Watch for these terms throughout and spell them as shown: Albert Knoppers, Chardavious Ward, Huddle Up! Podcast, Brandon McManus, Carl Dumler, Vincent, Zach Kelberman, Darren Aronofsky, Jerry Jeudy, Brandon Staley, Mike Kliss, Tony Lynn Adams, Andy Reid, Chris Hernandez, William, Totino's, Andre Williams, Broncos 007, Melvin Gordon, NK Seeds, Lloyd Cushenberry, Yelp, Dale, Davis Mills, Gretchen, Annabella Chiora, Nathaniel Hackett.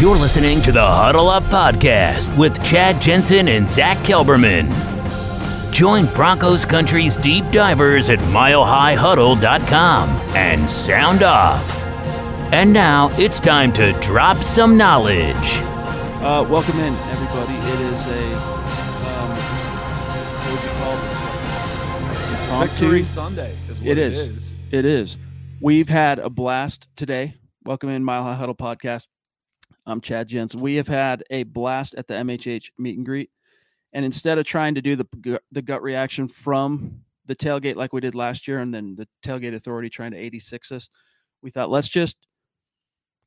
You're listening to the Huddle Up! Podcast with Chad Jensen and Zach Kelberman. Join Broncos Country's deep divers at milehighhuddle.com and sound off. And now it's time to drop some knowledge. Welcome in, everybody. It is a Victory Sunday is what it is. It is. We've had a blast today. Welcome in, Mile High Huddle Podcast. I'm Chad Jensen. We have had a blast at the MHH meet and greet. And instead of trying to do the gut reaction from the tailgate like we did last year and then the tailgate authority trying to 86 us, we thought, let's just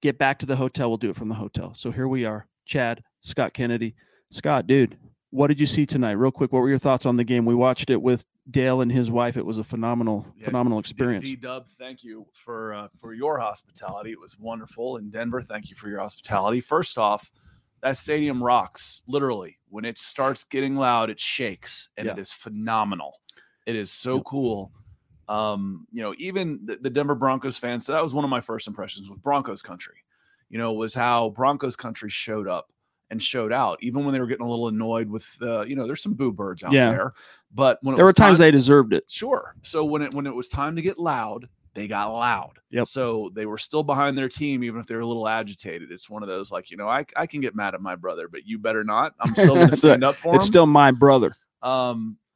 get back to the hotel. We'll do it from the hotel. So here we are, Chad, Scott Kennedy. Scott, dude, what did you see tonight? Real quick, what were your thoughts on the game? We watched it with Dale and his wife. It was a phenomenal experience. D-Dub, thank you for your hospitality. It was wonderful. In Denver, thank you for your hospitality. First off, that stadium rocks, literally. When it starts getting loud, it shakes, and It is phenomenal. It is so cool. Even the Denver Broncos fans, so that was one of my first impressions with Broncos Country, was how Broncos Country showed up and showed out, even when they were getting a little annoyed with, there's some boo birds out there. But when there were times they deserved it. Sure. So when it was time to get loud, they got loud. Yep. So they were still behind their team, even if they were a little agitated. It's one of those I can get mad at my brother, but you better not. I'm still going to stand up for him. It's still my brother.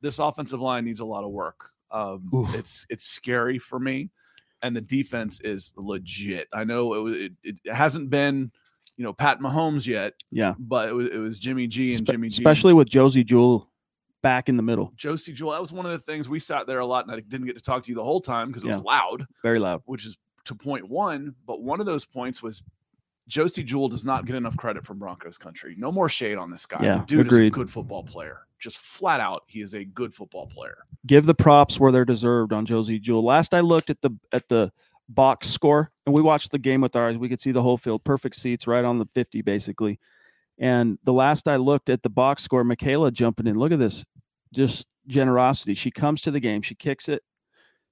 This offensive line needs a lot of work. It's scary for me, and the defense is legit. I know it hasn't been Pat Mahomes yet. Yeah. But it was Jimmy G and Jimmy G. Especially with Josie Jewell back in the middle. Josie Jewell, that was one of the things. We sat there a lot and I didn't get to talk to you the whole time because it was loud. Very loud. Which is to point one. But one of those points was Josie Jewell does not get enough credit from Broncos Country. No more shade on this guy. Yeah, the dude is a good football player. Just flat out, he is a good football player. Give the props where they're deserved on Josie Jewell. Last I looked at the box score, and we watched the game with our eyes. We could see the whole field, perfect seats right on the 50 basically. And the last I looked at the box score, Michaela jumping in. Look at this, just generosity. She comes to the game, she kicks it,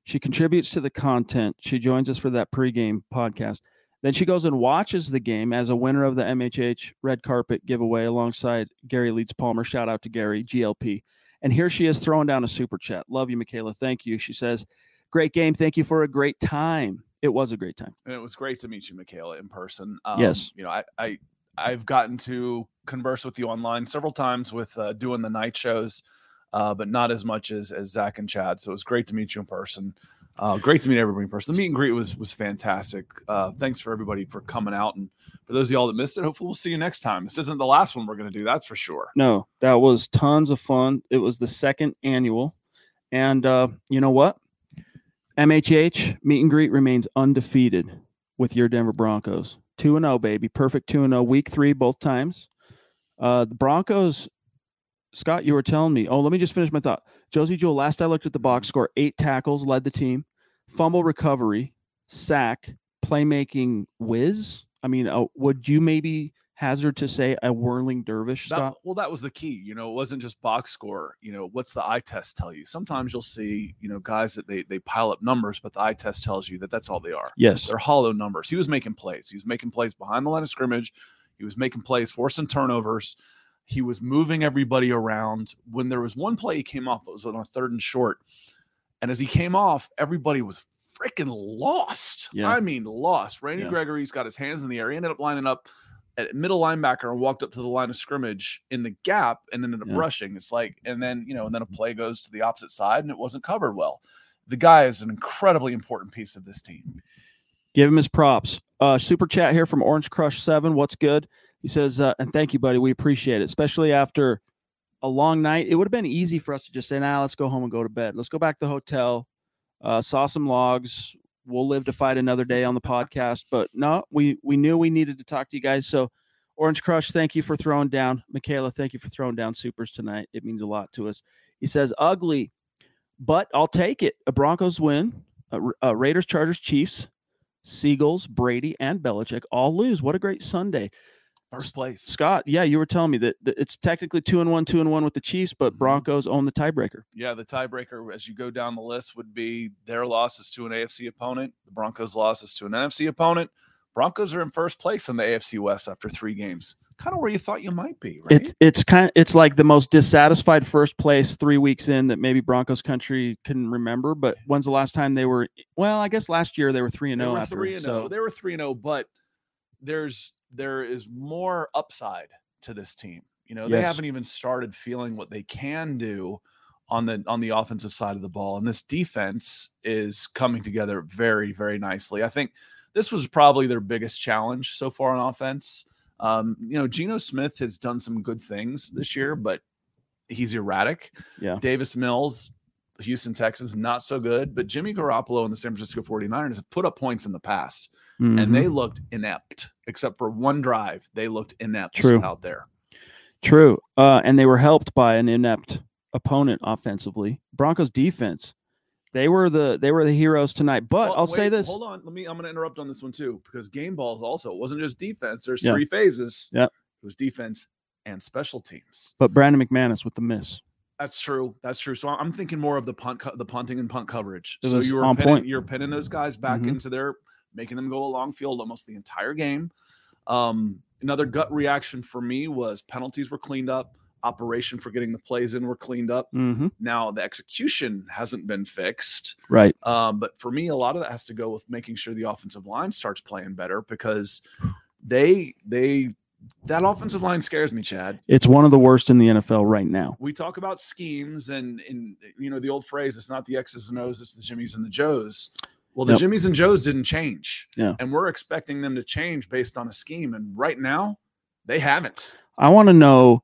she contributes to the content, she joins us for that pregame podcast. Then she goes and watches the game as a winner of the MHH red carpet giveaway alongside Gary Leeds Palmer. Shout out to Gary, GLP. And here she is throwing down a super chat. Love you, Michaela. Thank you. She says, great game. Thank you for a great time. It was a great time. And it was great to meet you, Michaela, in person. Yes. I've gotten to converse with you online several times with doing the night shows, but not as much as Zach and Chad. So it was great to meet you in person. Great to meet everybody in person. The meet and greet was fantastic. Thanks for everybody for coming out. And for those of y'all that missed it, hopefully we'll see you next time. This isn't the last one we're going to do, that's for sure. No, that was tons of fun. It was the second annual. And you know what? MHH meet and greet remains undefeated with your Denver Broncos. 2-0, baby. Perfect 2-0. Week 3 both times. The Broncos, Scott, you were telling me. Oh, let me just finish my thought. Josie Jewell, last I looked at the box score, 8 tackles, led the team. Fumble recovery, sack, playmaking whiz. I mean, would you maybe hazard to say a whirling dervish, Scott? That was the key. It wasn't just box score. What's the eye test tell you? Sometimes you'll see, guys that they pile up numbers, but the eye test tells you that that's all they are. Yes. They're hollow numbers. He was making plays. He was making plays behind the line of scrimmage. He was making plays, forcing turnovers. He was moving everybody around. When there was one play he came off, it was on a 3rd and short. And as he came off, everybody was freaking lost. Yeah. I mean, lost. Randy Gregory's got his hands in the air. He ended up lining up at middle linebacker and walked up to the line of scrimmage in the gap and ended up rushing. It's like, and then, you know, and then a play goes to the opposite side and it wasn't covered well. The guy is an incredibly important piece of this team. Give him his props. Super chat here from Orange Crush 7. What's good? He says, and thank you, buddy. We appreciate it, especially after a long night. It would have been easy for us to just say, nah, let's go home and go to bed. Let's go back to the hotel, saw some logs. We'll live to fight another day on the podcast. But no, we knew we needed to talk to you guys. So Orange Crush, thank you for throwing down. Michaela, thank you for throwing down supers tonight. It means a lot to us. He says, ugly, but I'll take it. A Broncos win, Raiders, Chargers, Chiefs, Seagulls, Brady, and Belichick all lose. What a great Sunday. First place. Scott, yeah, you were telling me that it's technically 2-1 with the Chiefs, but Broncos own the tiebreaker. Yeah, the tiebreaker, as you go down the list, would be their losses to an AFC opponent, the Broncos' losses to an NFC opponent. Broncos are in first place in the AFC West after 3 games. Kind of where you thought you might be, right? It's like the most dissatisfied first place 3 weeks in that maybe Broncos country couldn't remember. But when's the last time they were? Well, I guess last year they were 3-0 after. They were 3-0, but there is more upside to this team. You know, They haven't even started feeling what they can do on the offensive side of the ball, and this defense is coming together very, very nicely. I think this was probably their biggest challenge so far on offense. You know, Geno Smith has done some good things this year, but he's erratic. Yeah. Davis Mills, Houston Texans, not so good. But Jimmy Garoppolo and the San Francisco 49ers have put up points in the past, and they looked inept. Except for one drive, they looked inept out there. True. And they were helped by an inept opponent offensively. Broncos defense. They were the heroes tonight. But say this. Hold on. I'm gonna interrupt on this one too, because game balls also, it wasn't just defense. There's 3 phases. Yeah. It was defense and special teams. But Brandon McManus with the miss. That's true. So I'm thinking more of the punting and punt coverage. So you were pinning those guys back into their, making them go a long field almost the entire game. Another gut reaction for me was penalties were cleaned up. Operation for getting the plays in were cleaned up. Now the execution hasn't been fixed. Right. But for me, a lot of that has to go with making sure the offensive line starts playing better, because that offensive line scares me, Chad. It's one of the worst in the NFL right now. We talk about schemes and you know, the old phrase, it's not the X's and O's, it's the Jimmies and the Joes. Well, the Jimmies and Joes didn't change. Yeah. And we're expecting them to change based on a scheme. And right now, they haven't. I want to know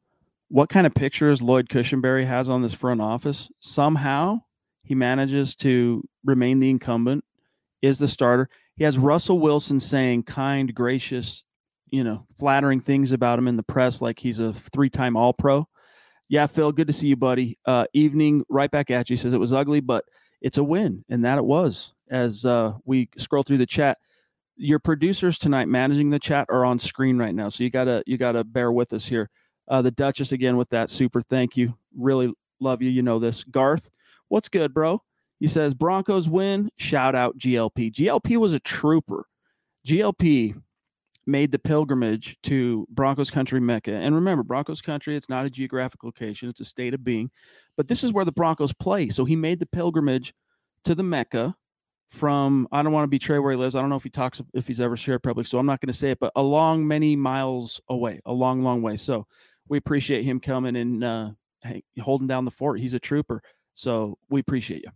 what kind of pictures Lloyd Cushenberry has on this front office. Somehow, he manages to remain the incumbent, is the starter. He has Russell Wilson saying kind, gracious, you know, flattering things about him in the press like he's a 3-time All-Pro. Yeah, Phil, good to see you, buddy. Evening, right back at you. He says it was ugly, but it's a win, and that it was. As we scroll through the chat, your producers tonight managing the chat are on screen right now, so you gotta bear with us here. The Duchess again with that super thank you, really love you. You know this, Garth. What's good, bro? He says Broncos win. Shout out GLP. GLP was a trooper. GLP made the pilgrimage to Broncos country Mecca, and remember, Broncos country, it's not a geographic location; it's a state of being. But this is where the Broncos play, so he made the pilgrimage to the Mecca. From, I don't want to betray where he lives. I don't know if he talks, if he's ever shared public, so I'm not going to say it, but along many miles away, a long, long way. So we appreciate him coming and holding down the fort. He's a trooper. So we appreciate you.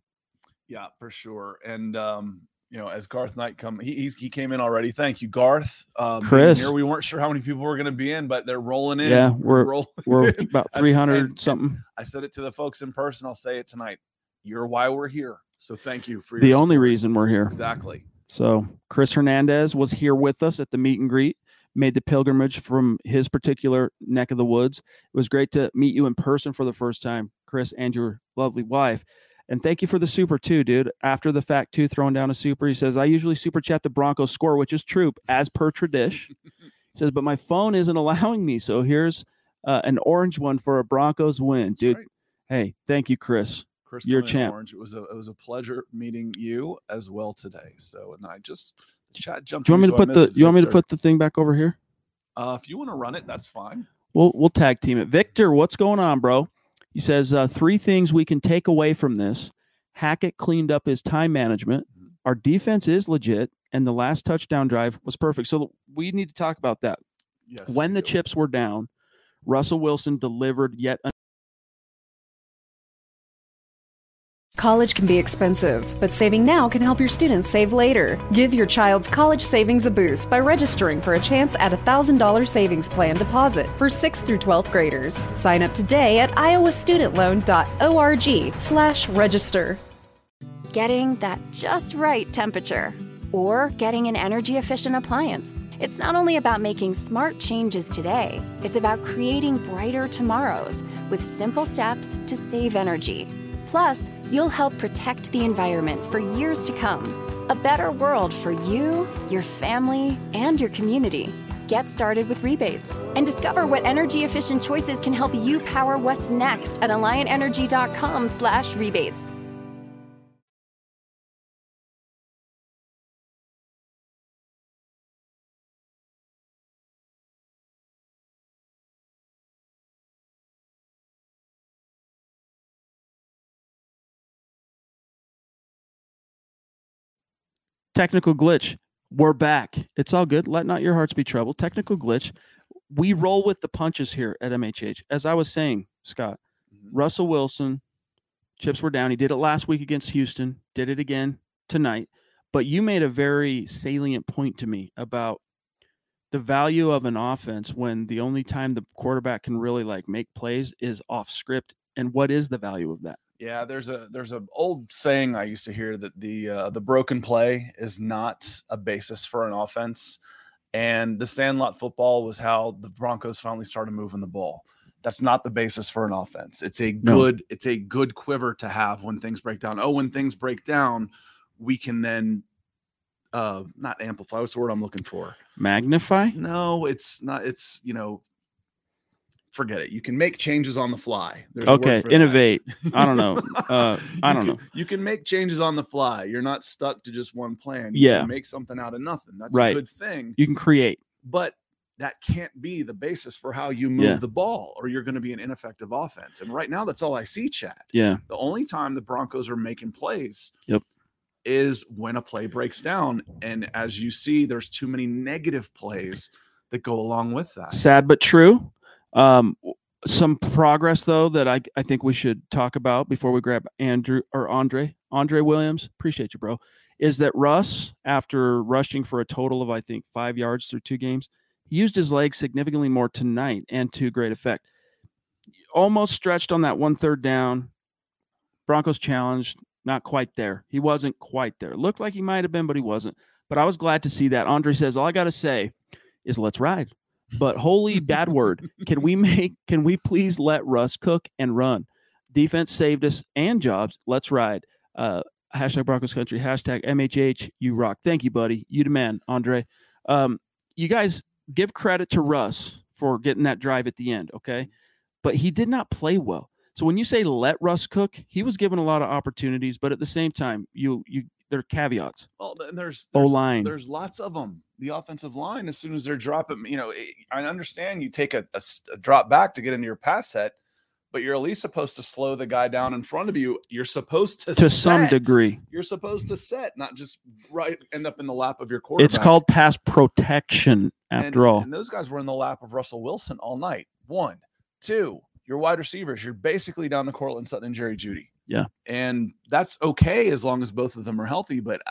Yeah, for sure. And, you know, as Garth Knight he came in already. Thank you, Garth. Chris. Here, we weren't sure how many people were going to be in, but they're rolling in. Yeah, we're about 300 something. I said it to the folks in person. I'll say it tonight. You're why we're here. So thank you for your support. Only reason we're here. Exactly. So Chris Hernandez was here with us at the meet and greet, made the pilgrimage from his particular neck of the woods. It was great to meet you in person for the first time, Chris, and your lovely wife. And thank you for the super too, dude. After the fact too, throwing down a super. He says, I usually super chat the Broncos score, which is true as per tradish. He says, but my phone isn't allowing me. So here's an orange one for a Broncos win, dude. Right. Hey, thank you, Chris. Your champ. Orange. It was a pleasure meeting you as well today. So, and then I just chat jumped. You want me to put the thing back over here? If you want to run it, that's fine. We'll tag team it. Victor, what's going on, bro? He says 3 things we can take away from this. Hackett cleaned up his time management. Our defense is legit, and the last touchdown drive was perfect. So we need to talk about that. Yes. When the chips were down, Russell Wilson delivered yet another. College can be expensive, but saving now can help your students save later. Give your child's college savings a boost by registering for a chance at a $1,000 savings plan deposit for 6th through 12th graders. Sign up today at iowastudentloan.org/register. Getting that just right temperature or getting an energy-efficient appliance. It's not only about making smart changes today, it's about creating brighter tomorrows with simple steps to save energy. Plus, you'll help protect the environment for years to come. A better world for you, your family, and your community. Get started with rebates and discover what energy-efficient choices can help you power what's next at AlliantEnergy.com/rebates. Technical glitch. We're back. It's all good. Let not your hearts be troubled. Technical glitch. We roll with the punches here at MHH. As I was saying, Scott, Russell Wilson, chips were down. He did it last week against Houston, did it again tonight. But you made a very salient point to me about the value of an offense when the only time the quarterback can really like make plays is off script. And what is the value of that? Yeah, there's a old saying I used to hear that the broken play is not a basis for an offense, and the sandlot football was how the Broncos finally started moving the ball. That's not the basis for an offense. It's a good quiver to have when things break down. Oh, when things break down, we can then not amplify. What's the word I'm looking for? Magnify? No, it's not. It's, you know. Forget it. You can make changes on the fly. There's okay. Innovate. I don't know. You can make changes on the fly. You're not stuck to just one plan. You can make something out of nothing. That's right. A good thing. You can create. But that can't be the basis for how you move the ball, or you're going to be an ineffective offense. And right now, that's all I see, Chad. Yeah. The only time the Broncos are making plays is when a play breaks down. And as you see, there's too many negative plays that go along with that. Sad but true. Some progress though that I think we should talk about before we grab Andre Williams. Appreciate you, bro. Is that Russ, after rushing for a total of I think 5 yards through two games, he used his legs significantly more tonight and to great effect. Almost stretched on that 1/3 down. Broncos challenged, not quite there. He wasn't quite there. Looked like he might have been, but he wasn't. But I was glad to see that. Andre says, all I got to say is let's ride. But holy bad word, can we please let Russ cook and run? Defense saved us and jobs. Let's ride. Hashtag Broncos Country, hashtag MHH, you rock. Thank you, buddy. You the man, Andre. You guys give credit to Russ for getting that drive at the end, okay? But he did not play well. So when you say let Russ cook, he was given a lot of opportunities, but at the same time, you there are caveats. Well, there's O-line. There's lots of them. The offensive line, as soon as they're dropping, you know, I understand you take a drop back to get into your pass set, but you're at least supposed to slow the guy down in front of you. You're supposed to some degree. You're supposed to set, not just end up in the lap of your quarterback. It's called pass protection after all. And those guys were in the lap of Russell Wilson all night. 1, 2, your wide receivers, you're basically down to Courtland Sutton and Jerry Jeudy. Yeah. And that's okay as long as both of them are healthy, but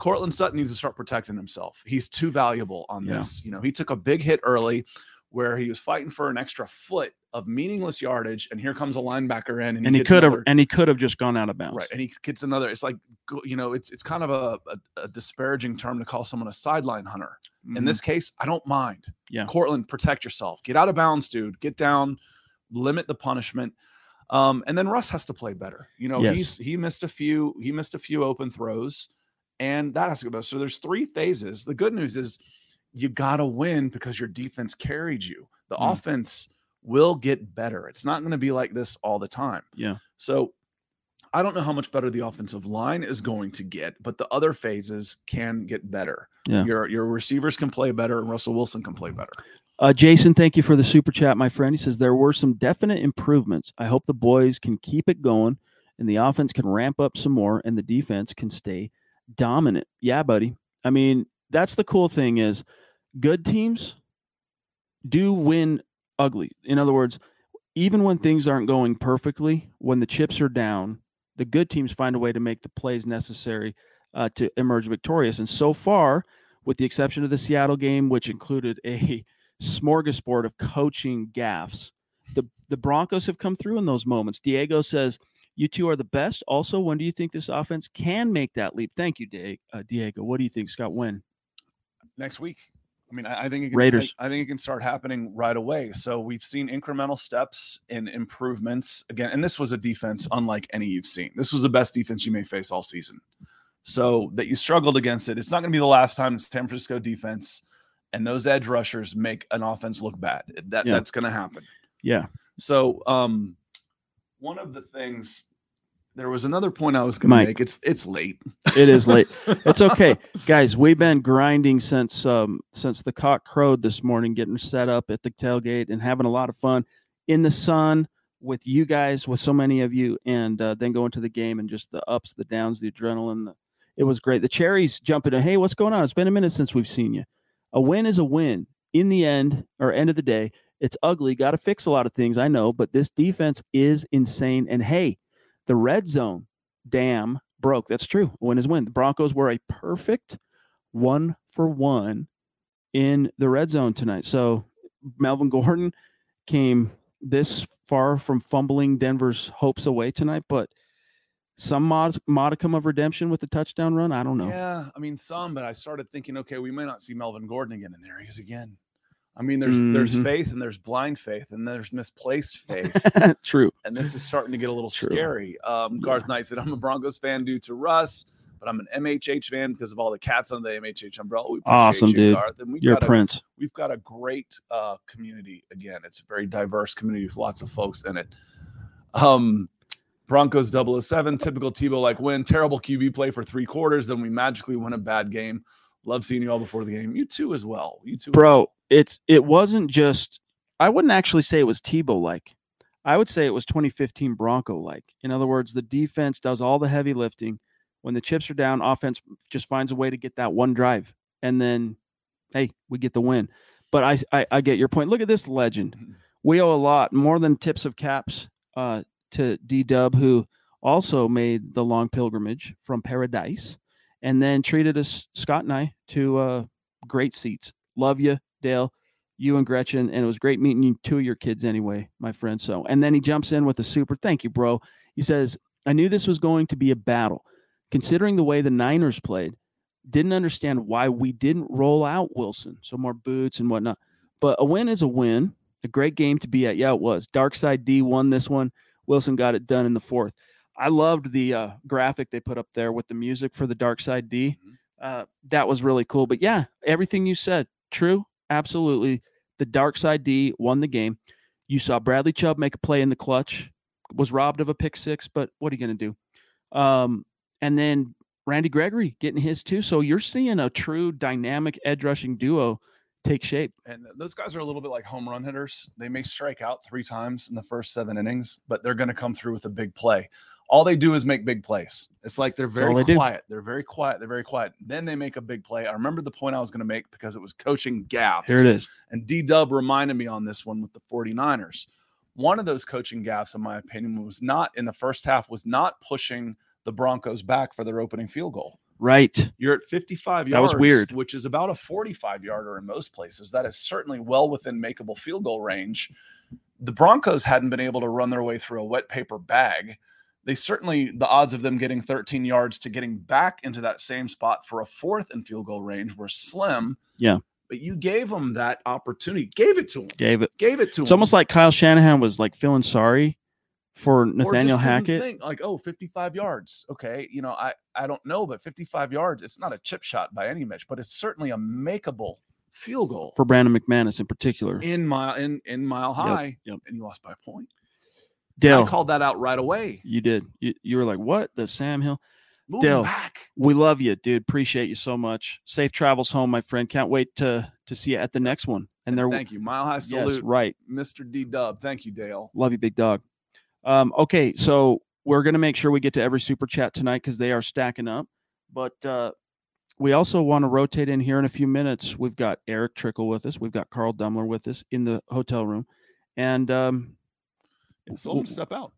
Courtland Sutton needs to start protecting himself. He's too valuable on this. You know, he took a big hit early where he was fighting for an extra foot of meaningless yardage, and here comes a linebacker in, and he could have just gone out of bounds. Right, and he gets another. It's like, you know, it's kind of a disparaging term to call someone a sideline hunter. Mm-hmm. In this case, I don't mind. Yeah, Courtland, protect yourself. Get out of bounds, dude. Get down. Limit the punishment. And then Russ has to play better. You know, he missed a few open throws. And that has to go. So there's three phases. The good news is you got to win because your defense carried you. The offense will get better. It's not going to be like this all the time. Yeah. So I don't know how much better the offensive line is going to get, but the other phases can get better. Yeah. Your receivers can play better, and Russell Wilson can play better. Jason, thank you for the super chat, my friend. He says, there were some definite improvements. I hope the boys can keep it going. and the offense can ramp up some more and the defense can stay dominant. Yeah, buddy. I mean, that's the cool thing is good teams do win ugly. In other words, even when things aren't going perfectly, when the chips are down, the good teams find a way to make the plays necessary to emerge victorious. And so far, with the exception of the Seattle game, which included a smorgasbord of coaching gaffes, the Broncos have come through in those moments. Diego says, you two are the best. Also, when do you think this offense can make that leap? Thank you, Diego. What do you think, Scott? When? Next week. I mean, I think it can, Raiders. I think it can start happening right away. So we've seen incremental steps and improvements again. And this was a defense unlike any you've seen. This was the best defense you may face all season. So that you struggled against it. It's not going to be the last time the San Francisco defense and those edge rushers make an offense look bad. That's going to happen. Yeah. So one of the things, there was another point I was going to make. It's late. It is late. It's okay, guys. We've been grinding since the cock crowed this morning, getting set up at the tailgate and having a lot of fun in the sun with you guys, with so many of you, and then going to the game and just the ups, the downs, the adrenaline. It was great. The Cherries jumping in. Hey, what's going on? It's been a minute since we've seen you. A win is a win. In the end, or end of the day, it's ugly. Got to fix a lot of things, I know, but this defense is insane. And hey, the red zone dam broke. That's true. Win is win. The Broncos were a perfect 1-for-1 in the red zone tonight. So Melvin Gordon came this far from fumbling Denver's hopes away tonight, but some modicum of redemption with the touchdown run? I don't know. Yeah, I mean, some, but I started thinking, okay, we may not see Melvin Gordon again, and there he is again. I mean, there's faith, and there's blind faith, and there's misplaced faith. True. And this is starting to get a little scary. Garth Knight said, I'm a Broncos fan due to Russ, but I'm an MHH fan because of all the cats under the MHH umbrella. We appreciate you, dude. Garth. And you're a prince. We've got a great community. Again, it's a very diverse community with lots of folks in it. Broncos 007, typical Tebow-like win, terrible QB play for three quarters, then we magically win a bad game. Love seeing you all before the game. You too as well. You too. Bro, it wasn't just – I wouldn't actually say it was Tebow-like. I would say it was 2015 Bronco-like. In other words, the defense does all the heavy lifting. When the chips are down, offense just finds a way to get that one drive. And then, hey, we get the win. But I get your point. Look at this legend. We owe a lot, more than tips of caps to D-Dub, who also made the long pilgrimage from Paradise and then treated us, Scott and I, to great seats. Love you, Dale, you and Gretchen, and it was great meeting you, two of your kids anyway, my friend. So, and then he jumps in with a super, thank you, bro. He says, I knew this was going to be a battle. Considering the way the Niners played, didn't understand why we didn't roll out Wilson. So more boots and whatnot. But a win is a win. A great game to be at. Yeah, it was. Dark Side D won this one. Wilson got it done in the fourth. I loved the graphic they put up there with the music for the Dark Side D. That was really cool. But yeah, everything you said, true, absolutely. The Dark Side D won the game. You saw Bradley Chubb make a play in the clutch, was robbed of a pick six, but what are you going to do? And then Randy Gregory getting his too. So you're seeing a true dynamic edge rushing duo take shape. And those guys are a little bit like home run hitters. They may strike out three times in the first 7 innings, but they're going to come through with a big play. All they do is make big plays. It's like they're very quiet. They're very quiet. Then they make a big play. I remember the point I was going to make because it was coaching gaffes. Here it is. And D-Dub reminded me on this one with the 49ers. One of those coaching gaffes, in my opinion, was not in the first half, was not pushing the Broncos back for their opening field goal. Right. You're at 55 yards. That was weird. Which is about a 45-yarder in most places. That is certainly well within makeable field goal range. The Broncos hadn't been able to run their way through a wet paper bag. They certainly, the odds of them getting 13 yards to getting back into that same spot for a fourth and field goal range were slim. Yeah. But you gave them that opportunity. Gave it to them. It's almost like Kyle Shanahan was like feeling sorry for Nathaniel Hackett. Think, like, oh, 55 yards. Okay. You know, I don't know, but 55 yards, it's not a chip shot by any measure, but it's certainly a makeable field goal. For Brandon McManus in particular. In Mile High. Yep. And you lost by a point. Dale, I called that out right away. You did. You were like, what? The Sam Hill? Moving Dale, back. We love you, dude. Appreciate you so much. Safe travels home, my friend. Can't wait to see you at the next one. And thank you. Mile High salute. Yes, right. Mr. D-Dub. Thank you, Dale. Love you, big dog. Okay, so We're going to make sure we get to every super chat tonight because they are stacking up. But we also want to rotate in here in a few minutes. We've got Eric Trickle with us. We've got Carl Dumler with us in the hotel room. And so we'll step out.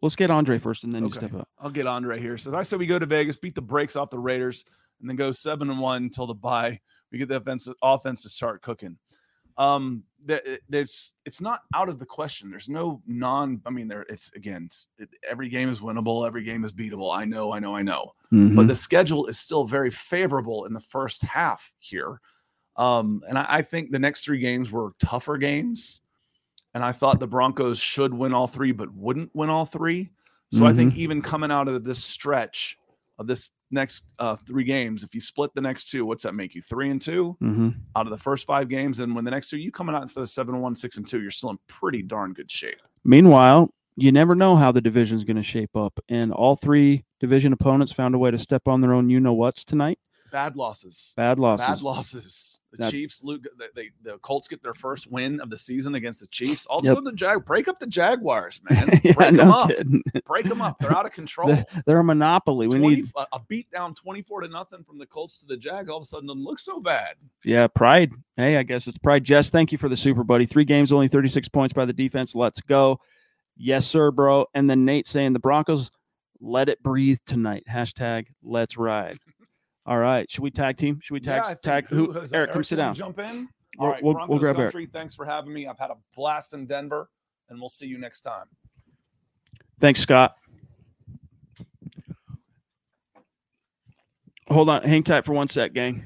Let's get Andre first, and then okay. You step up. I'll get Andre here. So I said we go to Vegas, beat the brakes off the Raiders, and then go 7-1 until the bye. We get the offense to start cooking. It's not out of the question. There's no every game is winnable. Every game is beatable. I know. Mm-hmm. But the schedule is still very favorable in the first half here. And I think the next three games were tougher games. And I thought the Broncos should win all three, but wouldn't win all three. So mm-hmm. I think even coming out of this stretch of this next three games, if you split the next two, what's that make you? 3-2 mm-hmm. out of the first five games. And when the next two, you coming out instead of 7-1, 6-2, you're still in pretty darn good shape. Meanwhile, you never know how the division is going to shape up. And all three division opponents found a way to step on their own you-know-whats tonight. Bad losses. The Chiefs, the Colts get their first win of the season against the Chiefs. All of a sudden, break up the Jaguars, man. Break them up. They're out of control. They're a monopoly. We need a beat down 24-0 from the Colts to the Jag. All of a sudden, doesn't look so bad. Yeah, pride. Hey, I guess it's pride. Jess, thank you for the super, buddy. 3 games, only 36 points by the defense. Let's go. Yes, sir, bro. And then Nate saying the Broncos, let it breathe tonight. # let's ride. All right. Should we tag team? Should we tag? Who? Eric, come sit down. Jump in. All right. We'll grab Eric. Thanks for having me. I've had a blast in Denver, and we'll see you next time. Thanks, Scott. Hold on. Hang tight for one sec, gang.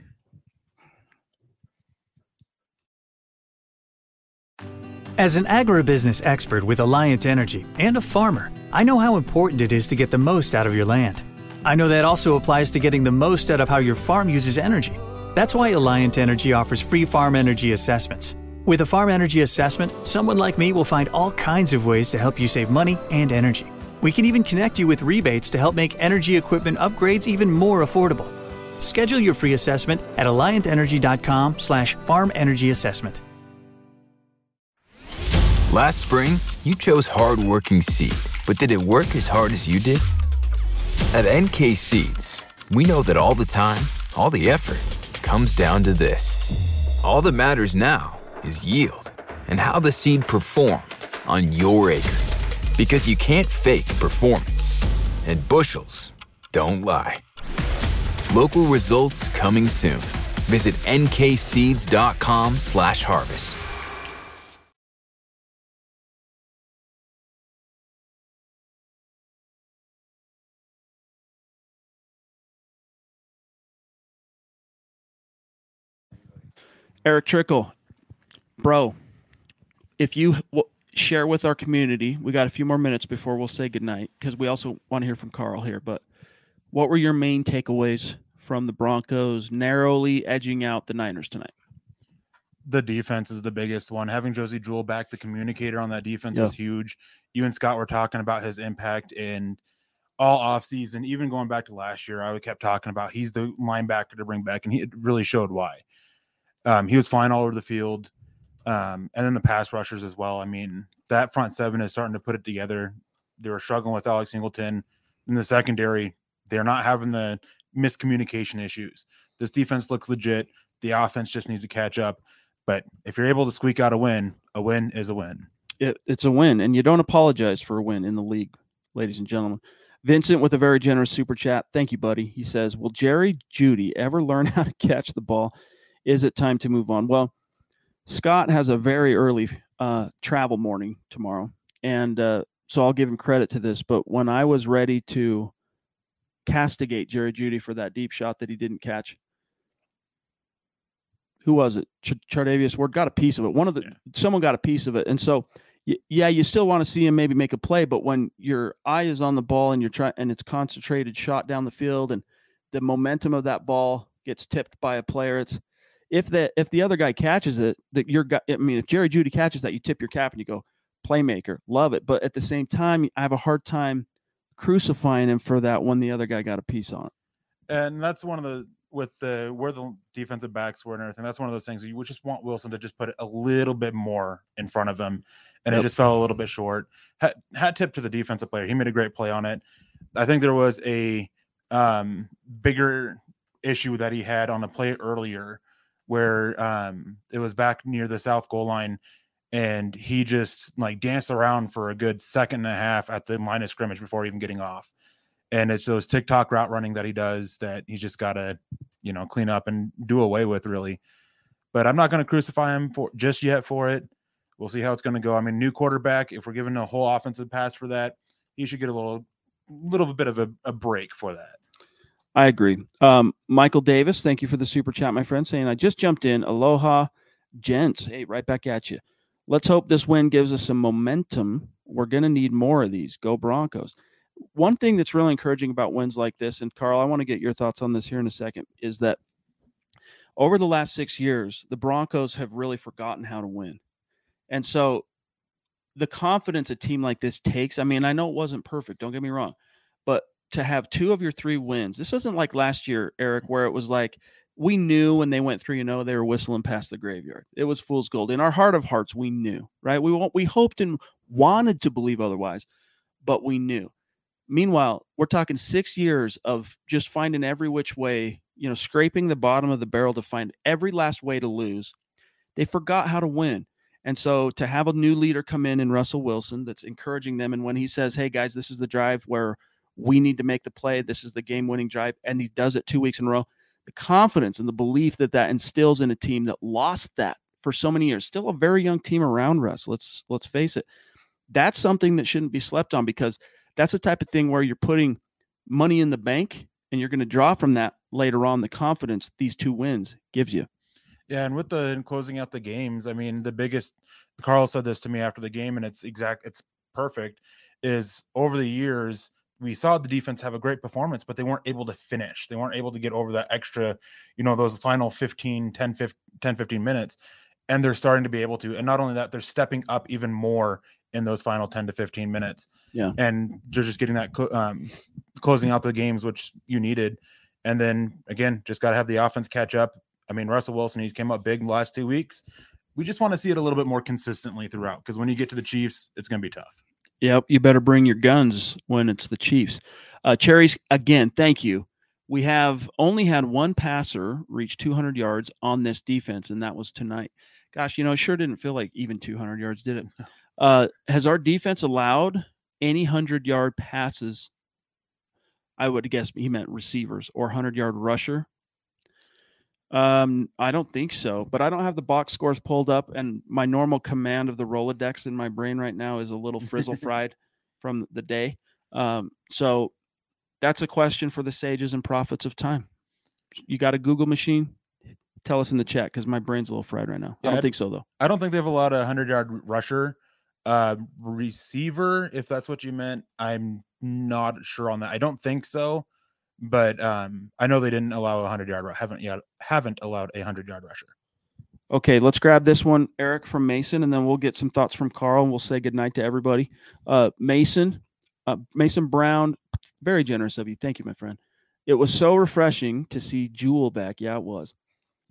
As an agribusiness expert with Alliant Energy and a farmer, I know how important it is to get the most out of your land. I know that also applies to getting the most out of how your farm uses energy. That's why Alliant Energy offers free farm energy assessments. With a farm energy assessment, someone like me will find all kinds of ways to help you save money and energy. We can even connect you with rebates to help make energy equipment upgrades even more affordable. Schedule your free assessment at alliantenergy.com/farmenergyassessment. Last spring, you chose hardworking seed, but did it work as hard as you did? At NK Seeds, we know that all the time, all the effort, comes down to this. All that matters now is yield and how the seed performed on your acre. Because you can't fake performance, and bushels don't lie. Local results coming soon. Visit nkseeds.com/harvest. Eric Trickle, bro, if you share with our community, we got a few more minutes before we'll say goodnight because we also want to hear from Carl here, but what were your main takeaways from the Broncos narrowly edging out the Niners tonight? The defense is the biggest one. Having Josie Jewell back, the communicator on that defense is huge. You and Scott were talking about his impact in all offseason, even going back to last year. I kept talking about he's the linebacker to bring back, and he really showed why. He was flying all over the field, and then the pass rushers as well. I mean, that front seven is starting to put it together. They were struggling with Alex Singleton. In the secondary, they're not having the miscommunication issues. This defense looks legit. The offense just needs to catch up. But if you're able to squeak out a win is a win. It's a win, and you don't apologize for a win in the league, ladies and gentlemen. Vincent with a very generous super chat. Thank you, buddy. He says, will Jerry Jeudy ever learn how to catch the ball? Is it time to move on? Well, Scott has a very early travel morning tomorrow, and so I'll give him credit to this. But when I was ready to castigate Jerry Jeudy for that deep shot that he didn't catch, who was it? Chardavious Ward got a piece of it. Someone got a piece of it, and so you still want to see him maybe make a play. But when your eye is on the ball and you're trying, and it's concentrated shot down the field, and the momentum of that ball gets tipped by a player, if the other guy catches it, if Jerry Jeudy catches that, you tip your cap and you go, playmaker, love it. But at the same time, I have a hard time crucifying him for that when the other guy got a piece on it. And that's one of the with the where the defensive backs were and everything, that's one of those things you would just want Wilson to just put a little bit more in front of him, and it just fell a little bit short. Hat tip to the defensive player. He made a great play on it. I think there was a bigger issue that he had on a play earlier where it was back near the south goal line, and he just like danced around for a good second and a half at the line of scrimmage before even getting off. And it's those TikTok route running that he does that he's just got to, you know, clean up and do away with, really. But I'm not going to crucify him for just yet for it. We'll see how it's going to go. I mean, new quarterback, if we're giving a whole offensive pass for that, he should get a little bit of a break for that. I agree. Michael Davis, thank you for the super chat, my friend, saying, I just jumped in. Aloha, gents. Hey, right back at you. Let's hope this win gives us some momentum. We're going to need more of these. Go Broncos. One thing that's really encouraging about wins like this, and Carl, I want to get your thoughts on this here in a second, is that over the last 6 years, the Broncos have really forgotten how to win. And so the confidence a team like this takes, I mean, I know it wasn't perfect, don't get me wrong, but to have two of your three wins, this isn't like last year, Eric, where it was like we knew when they went 3-0, they were whistling past the graveyard. It was fool's gold. In our heart of hearts, we knew, right? We hoped and wanted to believe otherwise, but we knew. Meanwhile, we're talking 6 years of just finding every which way, you know, scraping the bottom of the barrel to find every last way to lose. They forgot how to win. And so to have a new leader come in Russell Wilson that's encouraging them, and when he says, hey, guys, this is the drive where we need to make the play, this is the game-winning drive, and he does it 2 weeks in a row, the confidence and the belief that that instills in a team that lost that for so many years, still a very young team around Russ, let's face it. That's something that shouldn't be slept on, because – that's the type of thing where you're putting money in the bank and you're going to draw from that later on, the confidence these two wins gives you. Yeah. And with the closing out the games, I mean, the biggest, Carl said this to me after the game, and it's perfect, is over the years, we saw the defense have a great performance, but they weren't able to finish. They weren't able to get over that extra, you know, those final 10, 15 minutes. And they're starting to be able to. And not only that, they're stepping up even more in those final 10 to 15 minutes. Yeah. And they're just getting that closing out the games, which you needed. And then again, just got to have the offense catch up. I mean, Russell Wilson, he's came up big the last 2 weeks. We just want to see it a little bit more consistently throughout, because when you get to the Chiefs, it's going to be tough. Yep. You better bring your guns when it's the Chiefs. Cherries, again, thank you. We have only had one passer reach 200 yards on this defense, and that was tonight. Gosh, you know, it sure didn't feel like even 200 yards, did it? Has our defense allowed any 100-yard passes? I would guess he meant receivers, or 100-yard rusher. I don't think so, but I don't have the box scores pulled up, and my normal command of the Rolodex in my brain right now is a little frizzle-fried from the day. So that's a question for the sages and prophets of time. You got a Google machine? Tell us in the chat, because my brain's a little fried right now. Yeah, I don't think so, though. I don't think they have a lot of 100-yard rusher. Receiver, if that's what you meant, I'm not sure on that. I don't think so, but I know they didn't allow a 100-yard rusher. Haven't allowed a 100-yard rusher. Okay, let's grab this one, Eric, from Mason, and then we'll get some thoughts from Carl, and we'll say goodnight to everybody. Mason Brown, very generous of you. Thank you, my friend. It was so refreshing to see Jewell back. Yeah, it was.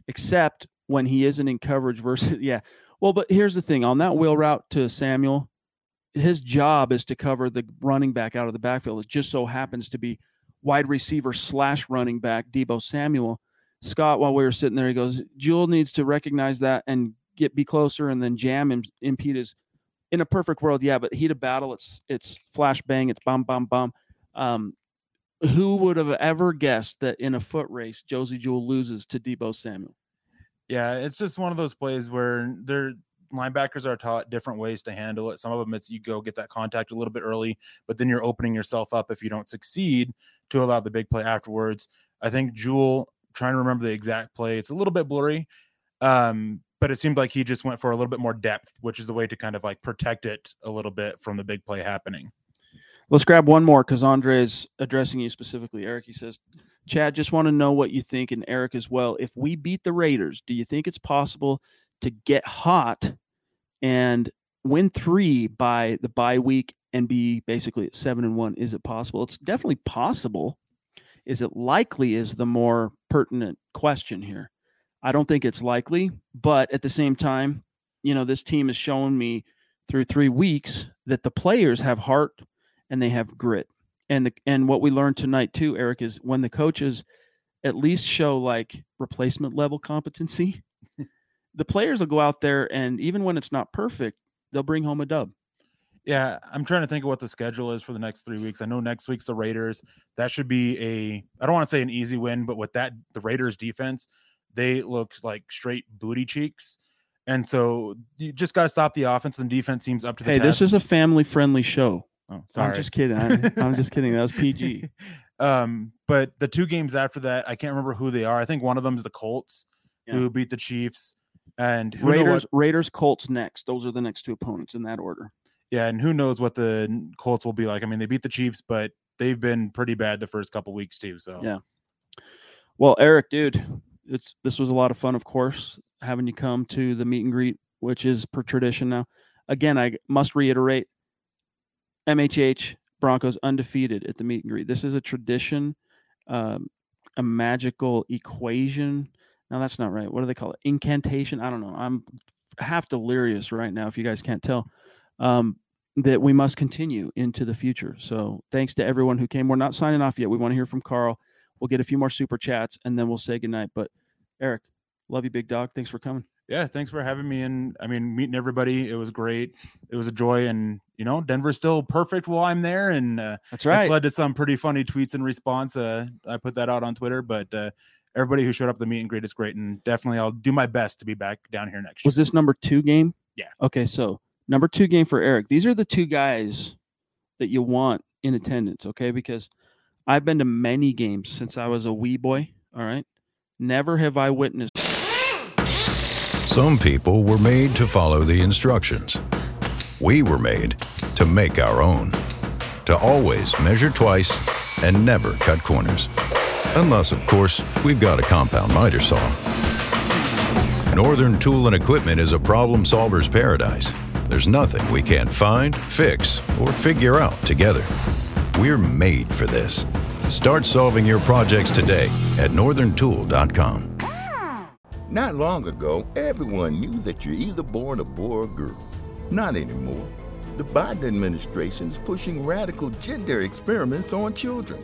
Except when he isn't in coverage versus, yeah. Well, but here's the thing. On that wheel route to Samuel, his job is to cover the running back out of the backfield. It just so happens to be wide receiver / running back Debo Samuel. Scott, while we were sitting there, he goes, Jewell needs to recognize that and be closer and then jam and impede his. In a perfect world, yeah, but heat of battle, it's flash bang, it's bomb, bomb, bomb. Who would have ever guessed that in a foot race, Josie Jewell loses to Debo Samuel? Yeah, it's just one of those plays where their linebackers are taught different ways to handle it. Some of them, it's you go get that contact a little bit early, but then you're opening yourself up if you don't succeed to allow the big play afterwards. I think Jewell, trying to remember the exact play, it's a little bit blurry, but it seemed like he just went for a little bit more depth, which is the way to kind of like protect it a little bit from the big play happening. Let's grab one more because Andre's addressing you specifically, Eric. He says, Chad, just want to know what you think, and Eric as well. If we beat the Raiders, do you think it's possible to get hot and win 3 by the bye week and be basically at 7-1? Is it possible? It's definitely possible. Is it likely is the more pertinent question here. I don't think it's likely, but at the same time, you know, this team has shown me through 3 weeks that the players have heart and they have grit. And what we learned tonight too, Eric, is when the coaches at least show like replacement level competency, the players will go out there and even when it's not perfect, they'll bring home a dub. Yeah, I'm trying to think of what the schedule is for the next 3 weeks. I know next week's the Raiders. That should be I don't want to say an easy win, but with that, the Raiders defense, they look like straight booty cheeks. And so you just got to stop the offense and defense seems up to the task. Hey, this is a family-friendly show. Oh, sorry. I'm just kidding. I'm just kidding. That was PG. But the two games after that, I can't remember who they are. I think one of them is the Colts, who beat the Chiefs. And Raiders, Colts next. Those are the next two opponents in that order. Yeah, and who knows what the Colts will be like. I mean, they beat the Chiefs, but they've been pretty bad the first couple weeks too. So yeah. Well, Eric, dude, this was a lot of fun, of course, having you come to the meet and greet, which is per tradition now. Again, I must reiterate, MHH Broncos undefeated at the meet and greet. This is a tradition, a magical equation. No, that's not right. What do they call it? Incantation? I don't know. I'm half delirious right now, if you guys can't tell. That we must continue into the future. So thanks to everyone who came. We're not signing off yet. We want to hear from Carl. We'll get a few more super chats and then we'll say goodnight. But Eric, love you, big dog. Thanks for coming. Yeah, thanks for having me. And I mean, meeting everybody, it was great. It was a joy. And you know, Denver's still perfect while I'm there. And that's right. It's led to some pretty funny tweets in response. I put that out on Twitter, but everybody who showed up at the meet and greet is great. And definitely, I'll do my best to be back down here next year. Was this number 2 game? Yeah. Okay, so. Number 2 game for Eric. These are the 2 guys that you want in attendance, okay? Because I've been to many games since I was a wee boy, all right? Never have I witnessed. Some people were made to follow the instructions. We were made to make our own. To always measure twice and never cut corners. Unless, of course, we've got a compound miter saw. Northern Tool and Equipment is a problem solver's paradise. There's nothing we can't find, fix, or figure out together. We're made for this. Start solving your projects today at northerntool.com. Not long ago, everyone knew that you're either born a boy or a girl. Not anymore. The Biden administration is pushing radical gender experiments on children,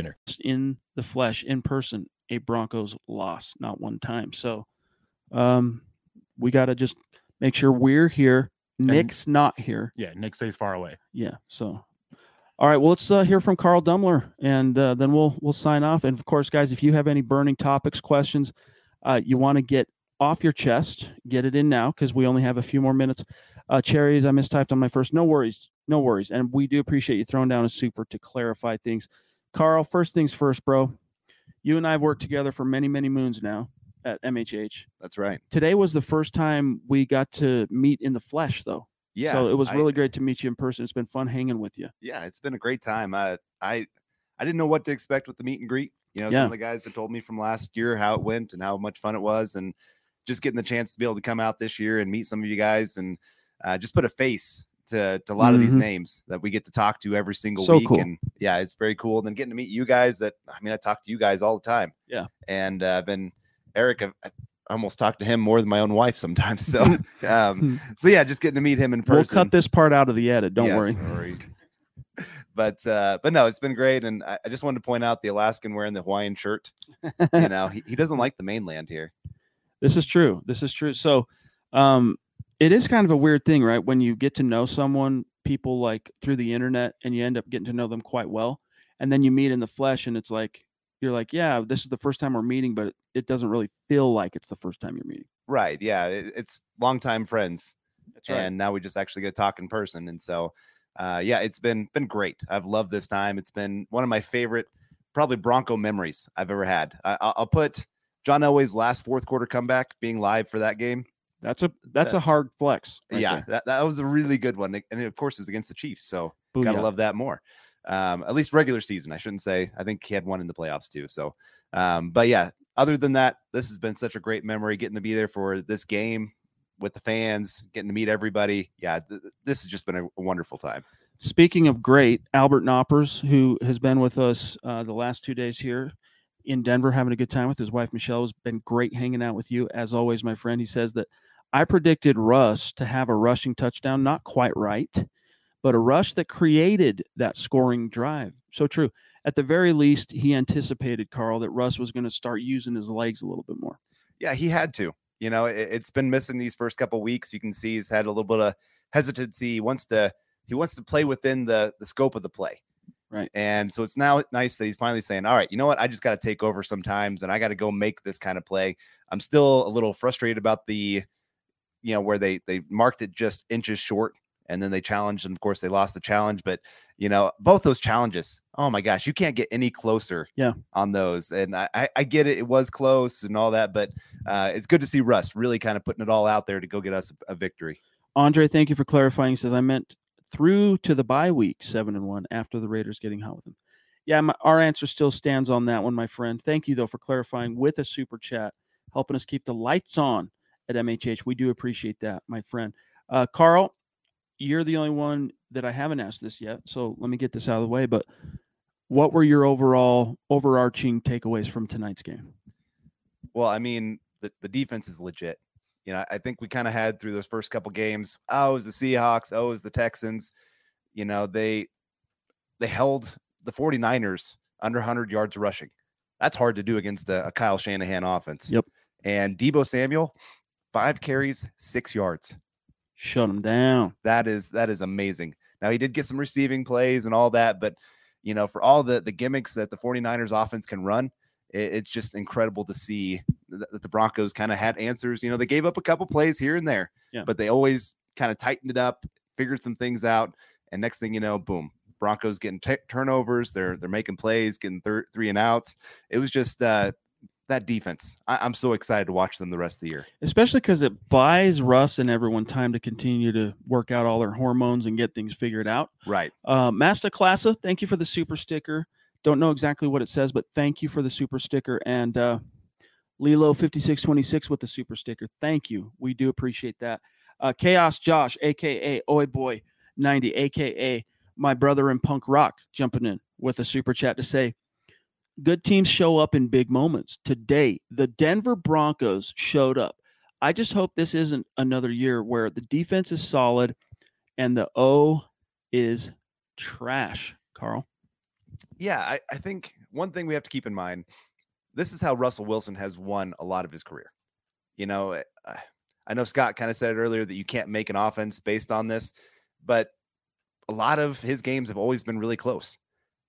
In the flesh, in person, a Broncos loss, not one time. So we got to just make sure we're here. Nick's not here. Yeah, Nick stays far away. Yeah, so. All right, well, let's hear from Carl Dumler, and then we'll sign off. And, of course, guys, if you have any burning topics, questions, you want to get off your chest, get it in now because we only have a few more minutes. Cherries, I mistyped on my first. No worries. And we do appreciate you throwing down a super to clarify things. Carl, first things first, bro. You and I have worked together for many, many moons now at MHH. That's right. Today was the first time we got to meet in the flesh, though. Yeah. So it was really great to meet you in person. It's been fun hanging with you. Yeah, it's been a great time. I didn't know what to expect with the meet and greet. You know, some of the guys had told me from last year how it went and how much fun it was, and just getting the chance to be able to come out this year and meet some of you guys and just put a face to a lot of these names that we get to talk to every single week. Cool. And yeah, it's very cool. And then getting to meet you guys that, I mean, I talk to you guys all the time. Yeah. And I've been, Eric, I almost talk to him more than my own wife sometimes. So, so yeah, just getting to meet him in person. We'll cut this part out of the edit. Don't worry. Sorry. But no, it's been great. And I just wanted to point out the Alaskan wearing the Hawaiian shirt. You know, he doesn't like the mainland here. This is true. This is true. So, it is kind of a weird thing, right? When you get to know someone, people like through the internet, and you end up getting to know them quite well. And then you meet in the flesh and it's like, you're like, yeah, this is the first time we're meeting, but it doesn't really feel like it's the first time you're meeting. Right. Yeah. It's longtime friends. That's right. And now we just actually get to talk in person. And so, yeah, it's been great. I've loved this time. It's been one of my favorite, probably Bronco memories I've ever had. I'll put John Elway's last fourth quarter comeback being live for that game. That's a hard flex. Right yeah, that was a really good one. And of course, it was against the Chiefs. So Booyah. Gotta love that more. At least regular season. I shouldn't say. I think he had one in the playoffs too. So, but yeah, other than that, this has been such a great memory. Getting to be there for this game with the fans, getting to meet everybody. Yeah, this has just been a wonderful time. Speaking of great, Albert Knoppers, who has been with us the last 2 days here in Denver, having a good time with his wife, Michelle, has been great hanging out with you as always, my friend. He says that I predicted Russ to have a rushing touchdown. Not quite right, but a rush that created that scoring drive. So true. At the very least, he anticipated, Carl, that Russ was going to start using his legs a little bit more. Yeah, he had to. You know, it's been missing these first couple of weeks. You can see he's had a little bit of hesitancy. He wants to play within the scope of the play. Right. And so it's now nice that he's finally saying, all right, you know what? I just got to take over sometimes, and I got to go make this kind of play. I'm still a little frustrated about the, you know, where they marked it just inches short. And then they challenged, and of course they lost the challenge, but you know, both those challenges, oh my gosh, you can't get any closer on those. And I get it. It was close and all that, but it's good to see Russ really kind of putting it all out there to go get us a victory. Andre, thank you for clarifying. He says, I meant through to the bye week 7-1 after the Raiders getting hot with him. Yeah. Our answer still stands on that one, my friend. Thank you though, for clarifying with a super chat, helping us keep the lights on at MHH. We do appreciate that, my friend. Carl, you're the only one that I haven't asked this yet, so let me get this out of the way. But what were your overarching takeaways from tonight's game? Well, I mean, the defense is legit. You know, I think we kind of had through those first couple games, it was the Seahawks, it was the Texans. You know, they held the 49ers under 100 yards rushing. That's hard to do against a Kyle Shanahan offense. Yep. And Debo Samuel, 5 carries, 6 yards. Shut him down. That is amazing. Now, he did get some receiving plays and all that, but you know, for all the gimmicks that the 49ers offense can run, it's just incredible to see that the Broncos kind of had answers. You know, they gave up a couple plays here and there, but they always kind of tightened it up, figured some things out, and next thing you know, boom, Broncos getting turnovers. They're making plays, getting 3 and outs. It was just that defense. I'm so excited to watch them the rest of the year, especially because it buys Russ and everyone time to continue to work out all their hormones and get things figured out. Right. Master Classa, thank you for the super sticker. Don't know exactly what it says, but thank you for the super sticker. And Lilo 5626 with the super sticker. Thank you. We do appreciate that. Chaos Josh, aka Oi Boy 90, aka my brother in punk rock, jumping in with a super chat to say, good teams show up in big moments. Today, the Denver Broncos showed up. I just hope this isn't another year where the defense is solid and the O is trash, Carl. Yeah, I think one thing we have to keep in mind, this is how Russell Wilson has won a lot of his career. You know, I know Scott kind of said it earlier that you can't make an offense based on this, but a lot of his games have always been really close.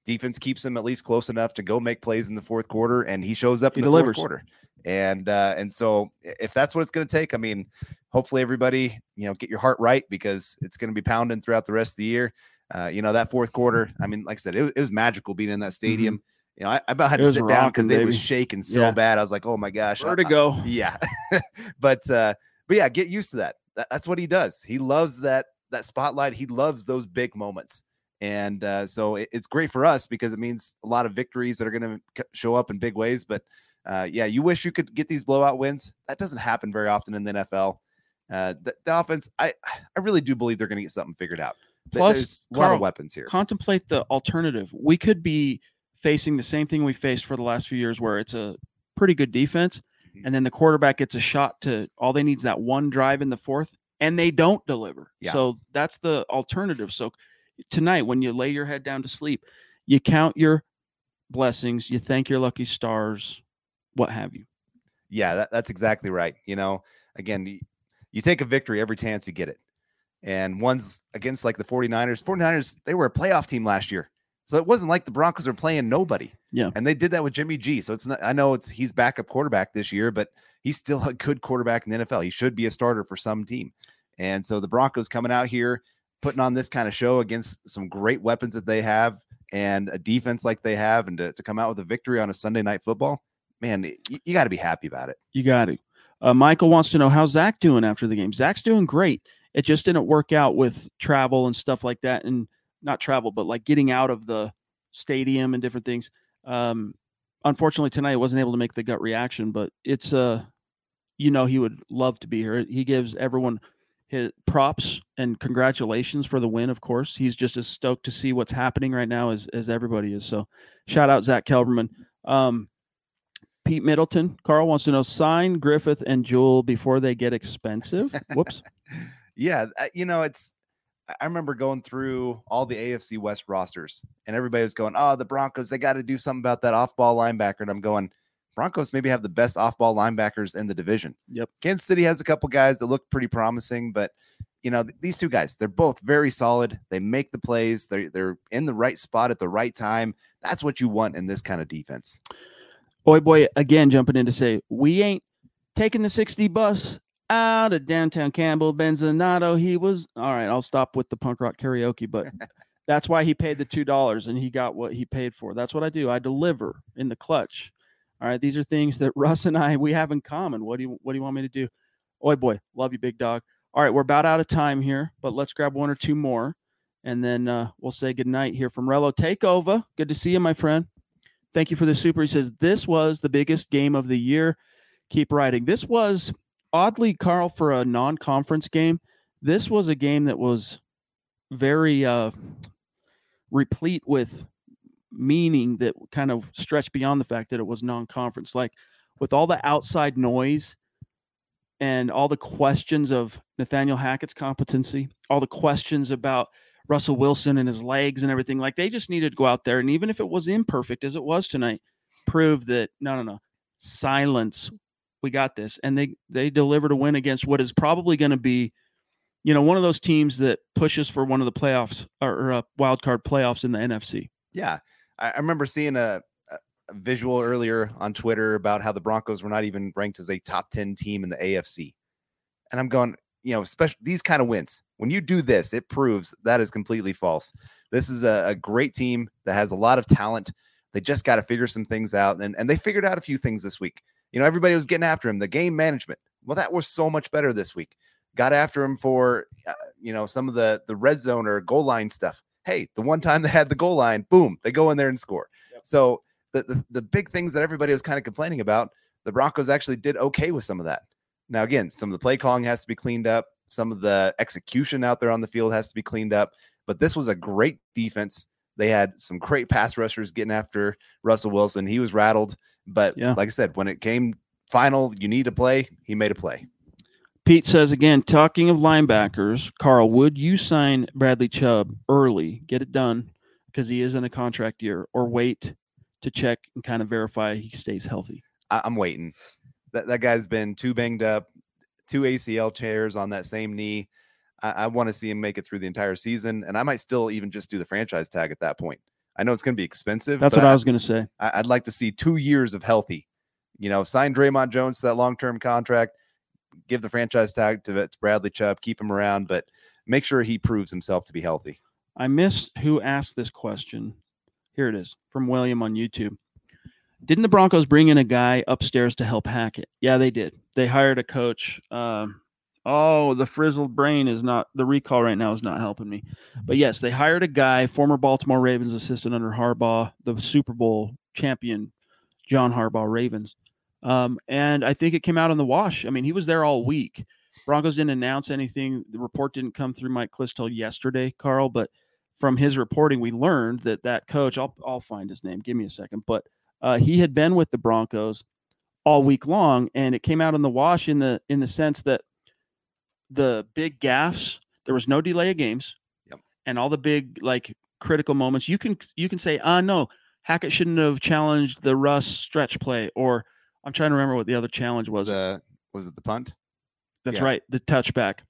Defense keeps him at least close enough to go make plays in the fourth quarter, and he shows up in the fourth quarter. And so if that's what it's going to take, I mean, hopefully everybody, you know, get your heart right, because it's going to be pounding throughout the rest of the year. You know, that fourth quarter, I mean, like I said, it was magical being in that stadium. Mm-hmm. You know, I about had to sit down because it was shaking so bad. I was like, oh my gosh. Vertigo. Yeah. But yeah, get used to that. That's what he does. He loves that spotlight. He loves those big moments. And so it's great for us because it means a lot of victories that are going to show up in big ways. But yeah, you wish you could get these blowout wins. That doesn't happen very often in the NFL. The offense, I really do believe they're going to get something figured out. Plus, there's a lot of weapons here. Contemplate the alternative. We could be facing the same thing we faced for the last few years, where it's a pretty good defense, and then the quarterback gets a shot to all they need is that one drive in the fourth, and they don't deliver. Yeah. So that's the alternative. So tonight, when you lay your head down to sleep, you count your blessings, you thank your lucky stars, what have you. Yeah, that's exactly right. You know, again, you take a victory every chance you get it. And one's against like the 49ers. 49ers, they were a playoff team last year. So it wasn't like the Broncos were playing nobody. Yeah. And they did that with Jimmy G. So it's not, I know he's backup quarterback this year, but he's still a good quarterback in the NFL. He should be a starter for some team. And so the Broncos coming out here, putting on this kind of show against some great weapons that they have and a defense like they have, and to come out with a victory on a Sunday Night Football, man, you got to be happy about it. You got to. Michael wants to know how Zach doing after the game. Zach's doing great. It just didn't work out with travel and stuff like that. And not travel, but like getting out of the stadium and different things. Unfortunately, tonight I wasn't able to make the gut reaction, but it's, you know, he would love to be here. He gives everyone his props and congratulations for the win. Of course, he's just as stoked to see what's happening right now as everybody is. So shout out Zach Kelberman. Pete Middleton, Carl wants to know, sign Griffith and Jewell before they get expensive. Whoops. Yeah, you know, I remember going through all the AFC West rosters, and everybody was going, oh, the Broncos, they got to do something about that off-ball linebacker. And I'm going, Broncos maybe have the best off-ball linebackers in the division. Yep. Kansas City has a couple guys that look pretty promising, but, you know, these two guys, they're both very solid. They make the plays. They're in the right spot at the right time. That's what you want in this kind of defense. Boy, again, jumping in to say, we ain't taking the 60 bus out of downtown Campbell Benzonato. He was all right. I'll stop with the punk rock karaoke, but that's why he paid the $2 and he got what he paid for. That's what I do. I deliver in the clutch. All right. These are things that Russ and we have in common. What do you want me to do? Oi boy. Love you, big dog. All right. We're about out of time here, but let's grab one or two more. And then we'll say goodnight here from Rello Takeover. Good to see you, my friend. Thank you for the super. He says, this was the biggest game of the year. Keep writing. This was, oddly, Carl, for a non-conference game, this was a game that was very replete with meaning that kind of stretched beyond the fact that it was non-conference. Like, with all the outside noise and all the questions of Nathaniel Hackett's competency, all the questions about Russell Wilson and his legs and everything, like, they just needed to go out there. And even if it was imperfect, as it was tonight, prove that, no, silence, we got this. And they delivered a win against what is probably going to be, you know, one of those teams that pushes for one of the playoffs or wild card playoffs in the NFC. Yeah. I remember seeing a visual earlier on Twitter about how the Broncos were not even ranked as a top 10 team in the AFC. And I'm going, you know, especially these kind of wins, when you do this, it proves that is completely false. This is a great team that has a lot of talent. They just got to figure some things out. And they figured out a few things this week. You know, everybody was getting after him. The game management, well, that was so much better this week. Got after him for, you know, some of the red zone or goal line stuff. Hey, the one time they had the goal line, boom, they go in there and score. Yep. So the big things that everybody was kind of complaining about, the Broncos actually did okay with some of that. Now, again, some of the play calling has to be cleaned up. Some of the execution out there on the field has to be cleaned up. But this was a great defense. They had some great pass rushers getting after Russell Wilson. He was rattled. But yeah, like I said, when it came final, you need to play. He made a play. Pete says, again, talking of linebackers, Carl, would you sign Bradley Chubb early, get it done, because he is in a contract year, or wait to check and kind of verify he stays healthy? I'm waiting. That guy's been too banged up, 2 ACL tears on that same knee. I want to see him make it through the entire season, and I might still even just do the franchise tag at that point. I know it's going to be expensive. That's what I was going to say. I'd like to see 2 years of healthy. You know, sign Draymond Jones to that long-term contract, give the franchise tag to Bradley Chubb, keep him around, but make sure he proves himself to be healthy. I missed who asked this question. Here it is, from William on YouTube. Didn't the Broncos bring in a guy upstairs to help Hackett? Yeah, they did. They hired a coach. The frizzled brain is not – the recall right now is not helping me. But, yes, they hired a guy, former Baltimore Ravens assistant under Harbaugh, the Super Bowl champion, John Harbaugh Ravens. And I think it came out in the wash. I mean, he was there all week. Broncos didn't announce anything. The report didn't come through Mike Kliss till yesterday, Carl, but from his reporting, we learned that that coach, I'll find his name. Give me a second. But he had been with the Broncos all week long, and it came out in the wash in the sense that the big gaffes, there was no delay of games, and all the big, like, critical moments. You can say, no, Hackett shouldn't have challenged the Russ stretch play, or I'm trying to remember what the other challenge was. Was it the punt? That's right, the touchback.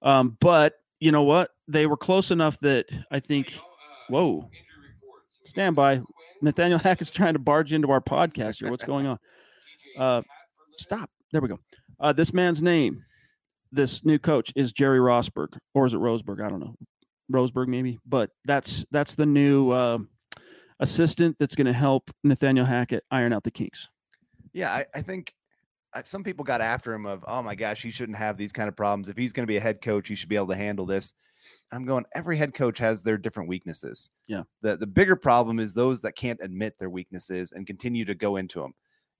But you know what? They were close enough that I think, whoa, stand by. Nathaniel Hackett's trying to barge into our podcast here. What's going on? Stop. There we go. This man's name, this new coach, is Jerry Rosburg, or is it Rosburg? I don't know. Rosburg maybe, but that's the new assistant that's going to help Nathaniel Hackett iron out the kinks. Yeah, I think some people got after him of, oh my gosh, he shouldn't have these kind of problems. If he's going to be a head coach, he should be able to handle this. I'm going, every head coach has their different weaknesses. Yeah. The bigger problem is those that can't admit their weaknesses and continue to go into them.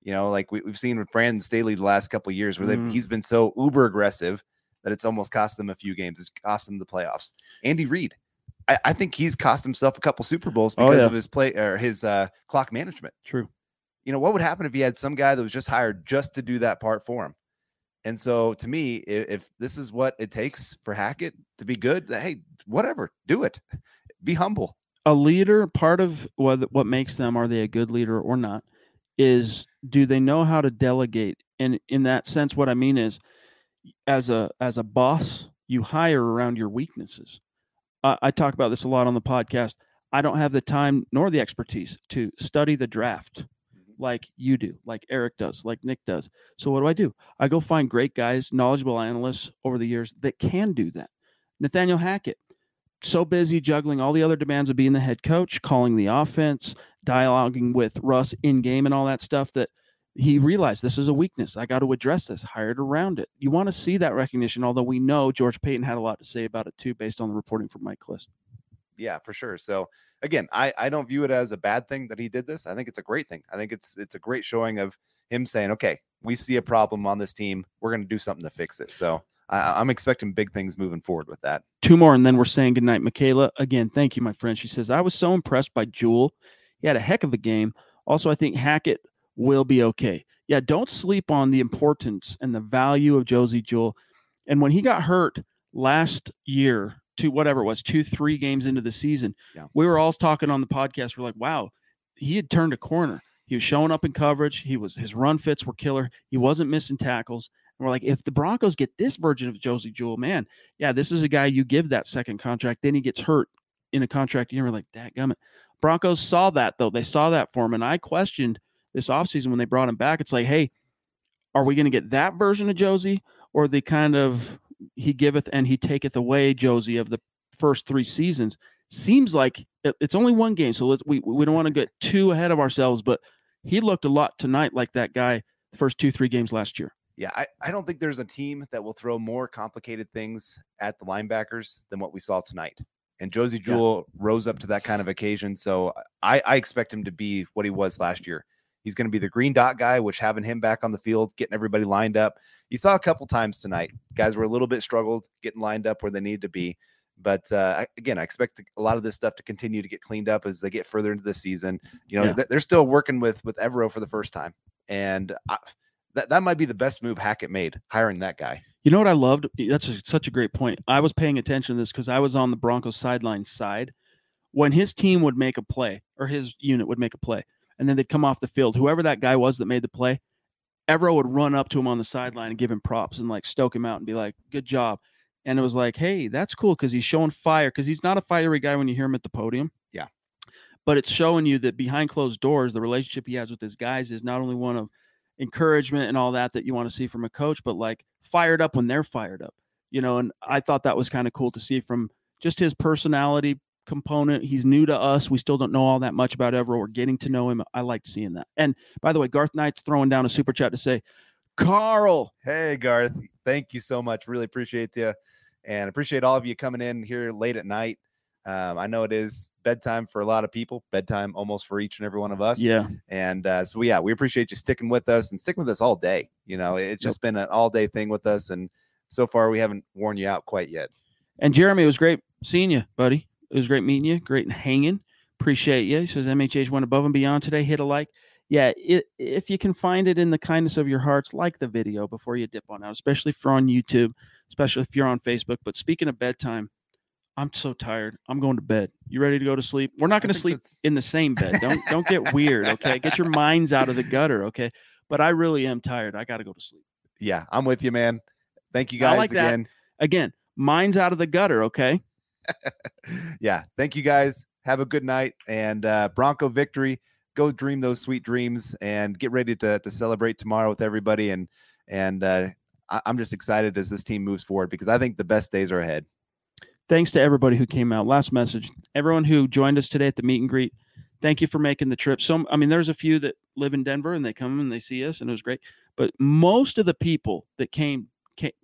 You know, like we've seen with Brandon Staley the last couple of years where he's been so uber aggressive that it's almost cost them a few games. It's cost them the playoffs. Andy Reid, I think he's cost himself a couple Super Bowls because of his play or his clock management. True. You know, what would happen if he had some guy that was just hired just to do that part for him? And so to me, if this is what it takes for Hackett to be good, hey, whatever, do it. Be humble. A leader, part of what makes them, are they a good leader or not, is do they know how to delegate? And in that sense, what I mean is, as a boss, you hire around your weaknesses. I talk about this a lot on the podcast. I don't have the time nor the expertise to study the draft like you do, like Eric does, like Nick does. So what do? I go find great guys, knowledgeable analysts over the years that can do that. Nathaniel Hackett, so busy juggling all the other demands of being the head coach, calling the offense, dialoguing with Russ in game and all that stuff, that he realized this is a weakness. I got to address this, hired around it. You want to see that recognition, although we know George Payton had a lot to say about it too, based on the reporting from Mike Kliss. Yeah, for sure. So again, I don't view it as a bad thing that he did this. I think it's a great thing. I think it's a great showing of him saying, okay, we see a problem on this team. We're going to do something to fix it. So I'm expecting big things moving forward with that. Two more, and then we're saying goodnight. Michaela, again, thank you, my friend. She says, I was so impressed by Jewell. He had a heck of a game. Also, I think Hackett will be okay. Yeah, don't sleep on the importance and the value of Josie Jewell. And when he got hurt last year, to whatever it was, 2-3 games into the season, we were all talking on the podcast. We're like, wow, he had turned a corner. He was showing up in coverage. His run fits were killer. He wasn't missing tackles. And we're like, if the Broncos get this version of Josie Jewell, man, yeah, this is a guy you give that second contract. Then he gets hurt in a contract. You know, we're like, dadgummit. Broncos saw that, though. They saw that for him. And I questioned this offseason when they brought him back. It's like, hey, are we going to get that version of Josie, or the kind of he giveth and he taketh away Josie of the first three seasons? Seems like it's only one game, so we don't want to get too ahead of ourselves, but he looked a lot tonight like that guy the first 2-3 games last year. Yeah, I don't think there's a team that will throw more complicated things at the linebackers than what we saw tonight. And Josie Jewell rose up to that kind of occasion, so I expect him to be what he was last year. He's going to be the green dot guy, which having him back on the field, getting everybody lined up. You saw a couple times tonight, guys were a little bit struggled getting lined up where they needed to be. But again, I expect a lot of this stuff to continue to get cleaned up as they get further into the season. You know, they're still working with Evero for the first time. And that might be the best move Hackett made, hiring that guy. You know what I loved? That's such a great point. I was paying attention to this because I was on the Broncos sideline side. When his team would make a play, or his unit would make a play, and then they'd come off the field, whoever that guy was that made the play, Evero would run up to him on the sideline and give him props and like stoke him out and be like, good job. And it was like, hey, that's cool because he's showing fire, because he's not a fiery guy when you hear him at the podium. Yeah. But it's showing you that behind closed doors, the relationship he has with his guys is not only one of encouragement and all that you want to see from a coach, but like fired up when they're fired up. You know, and I thought that was kind of cool to see from just his personality component. He's new to us. We still don't know all that much about Evero. We're getting to know him. I liked seeing that. And by the way, Garth Knight's throwing down a super chat to say, Carl. Hey, Garth. Thank you so much. Really appreciate you, and appreciate all of you coming in here late at night. I know it is bedtime for a lot of people, bedtime almost for each and every one of us. Yeah. And so we appreciate you sticking with us, and sticking with us all day. You know, it's just been an all day thing with us. And so far we haven't worn you out quite yet. And Jeremy, it was great seeing you, buddy. It was great meeting you. Great hanging. Appreciate you. He says MHH went above and beyond today. Hit a like. Yeah, if you can find it in the kindness of your hearts, like the video before you dip on out, especially if you're on YouTube, especially if you're on Facebook. But speaking of bedtime, I'm so tired. I'm going to bed. You ready to go to sleep? We're not going to sleep in the same bed. Don't get weird, okay? Get your minds out of the gutter, okay? But I really am tired. I got to go to sleep. Yeah, I'm with you, man. Thank you guys again. Again, minds out of the gutter, okay? Yeah, thank you guys. Have a good night, and Bronco victory. Go dream those sweet dreams and get ready to celebrate tomorrow with everybody. And I'm just excited as this team moves forward because I think the best days are ahead. Thanks to everybody who came out. Last message, everyone who joined us today at the meet and greet. Thank you for making the trip. So, I mean, there's a few that live in Denver and they come and they see us and it was great. But most of the people that came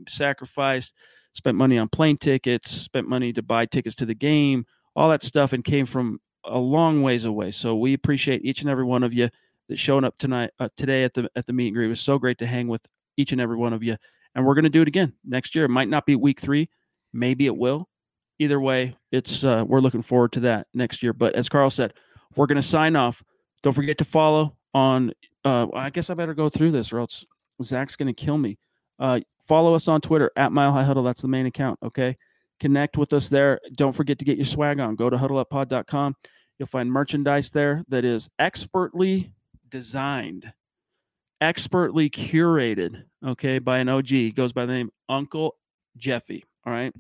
sacrificed, spent money on plane tickets, spent money to buy tickets to the game, all that stuff, and came from a long ways away. So we appreciate each and every one of you that showing up today at the meet and greet. It was so great to hang with each and every one of you. And we're going to do it again next year. It might not be week 3. Maybe it will. Either way, it's we're looking forward to that next year. But as Carl said, we're going to sign off. Don't forget to follow on. I guess I better go through this or else Zach's going to kill me. Follow us on Twitter @MileHighHuddle. That's the main account. Okay. Connect with us there. Don't forget to get your swag on. Go to huddleuppod.com. You'll find merchandise there that is expertly designed, expertly curated, okay, by an OG. He goes by the name Uncle Jeffy, all right?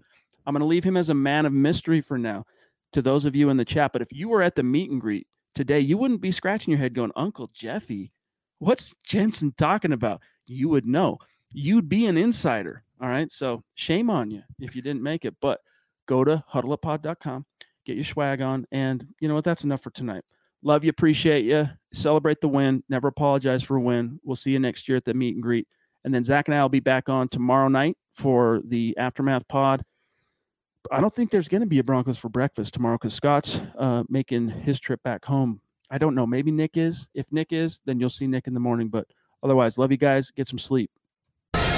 I'm going to leave him as a man of mystery for now to those of you in the chat. But if you were at the meet and greet today, you wouldn't be scratching your head going, Uncle Jeffy, what's Jensen talking about? You would know. You'd be an insider, all right? So shame on you if you didn't make it. But go to huddleuppod.com. Get your swag on, and you know what? That's enough for tonight. Love you, appreciate you. Celebrate the win. Never apologize for a win. We'll see you next year at the meet and greet. And then Zach and I will be back on tomorrow night for the Aftermath pod. I don't think there's going to be a Broncos for breakfast tomorrow because Scott's making his trip back home. I don't know. Maybe Nick is. If Nick is, then you'll see Nick in the morning. But otherwise, love you guys. Get some sleep.